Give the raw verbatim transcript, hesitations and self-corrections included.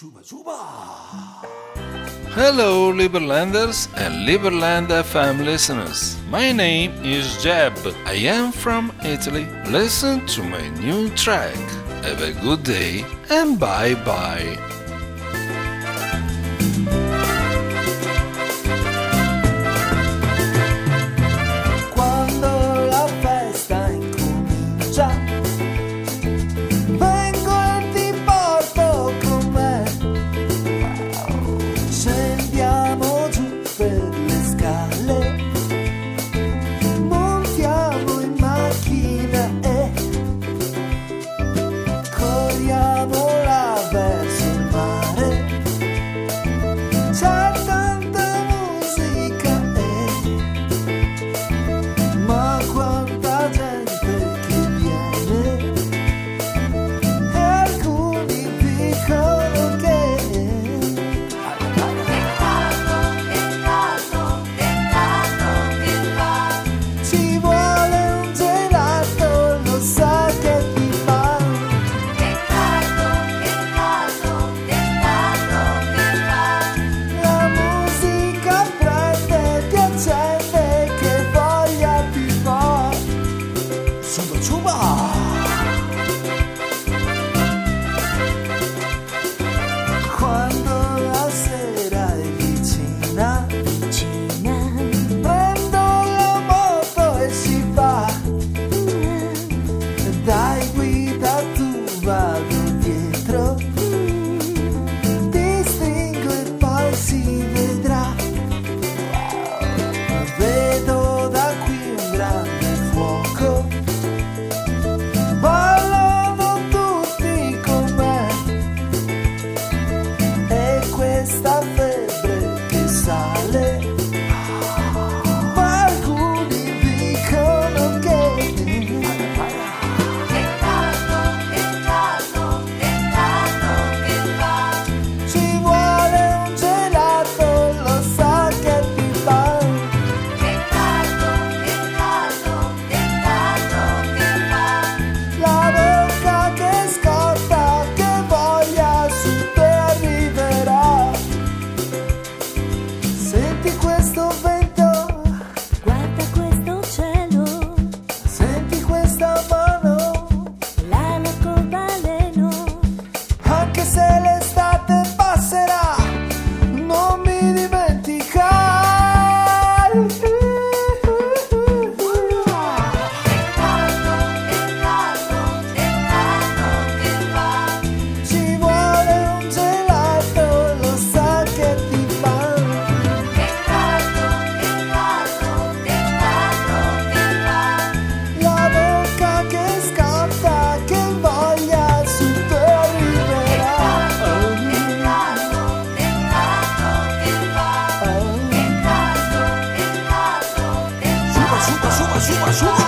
Чуба, чуба! Hello, Liberlanders and Liberland эф эм listeners. My name is J E B. I am from Italy. Listen to my new track. Have a good day and bye-bye. Субтитры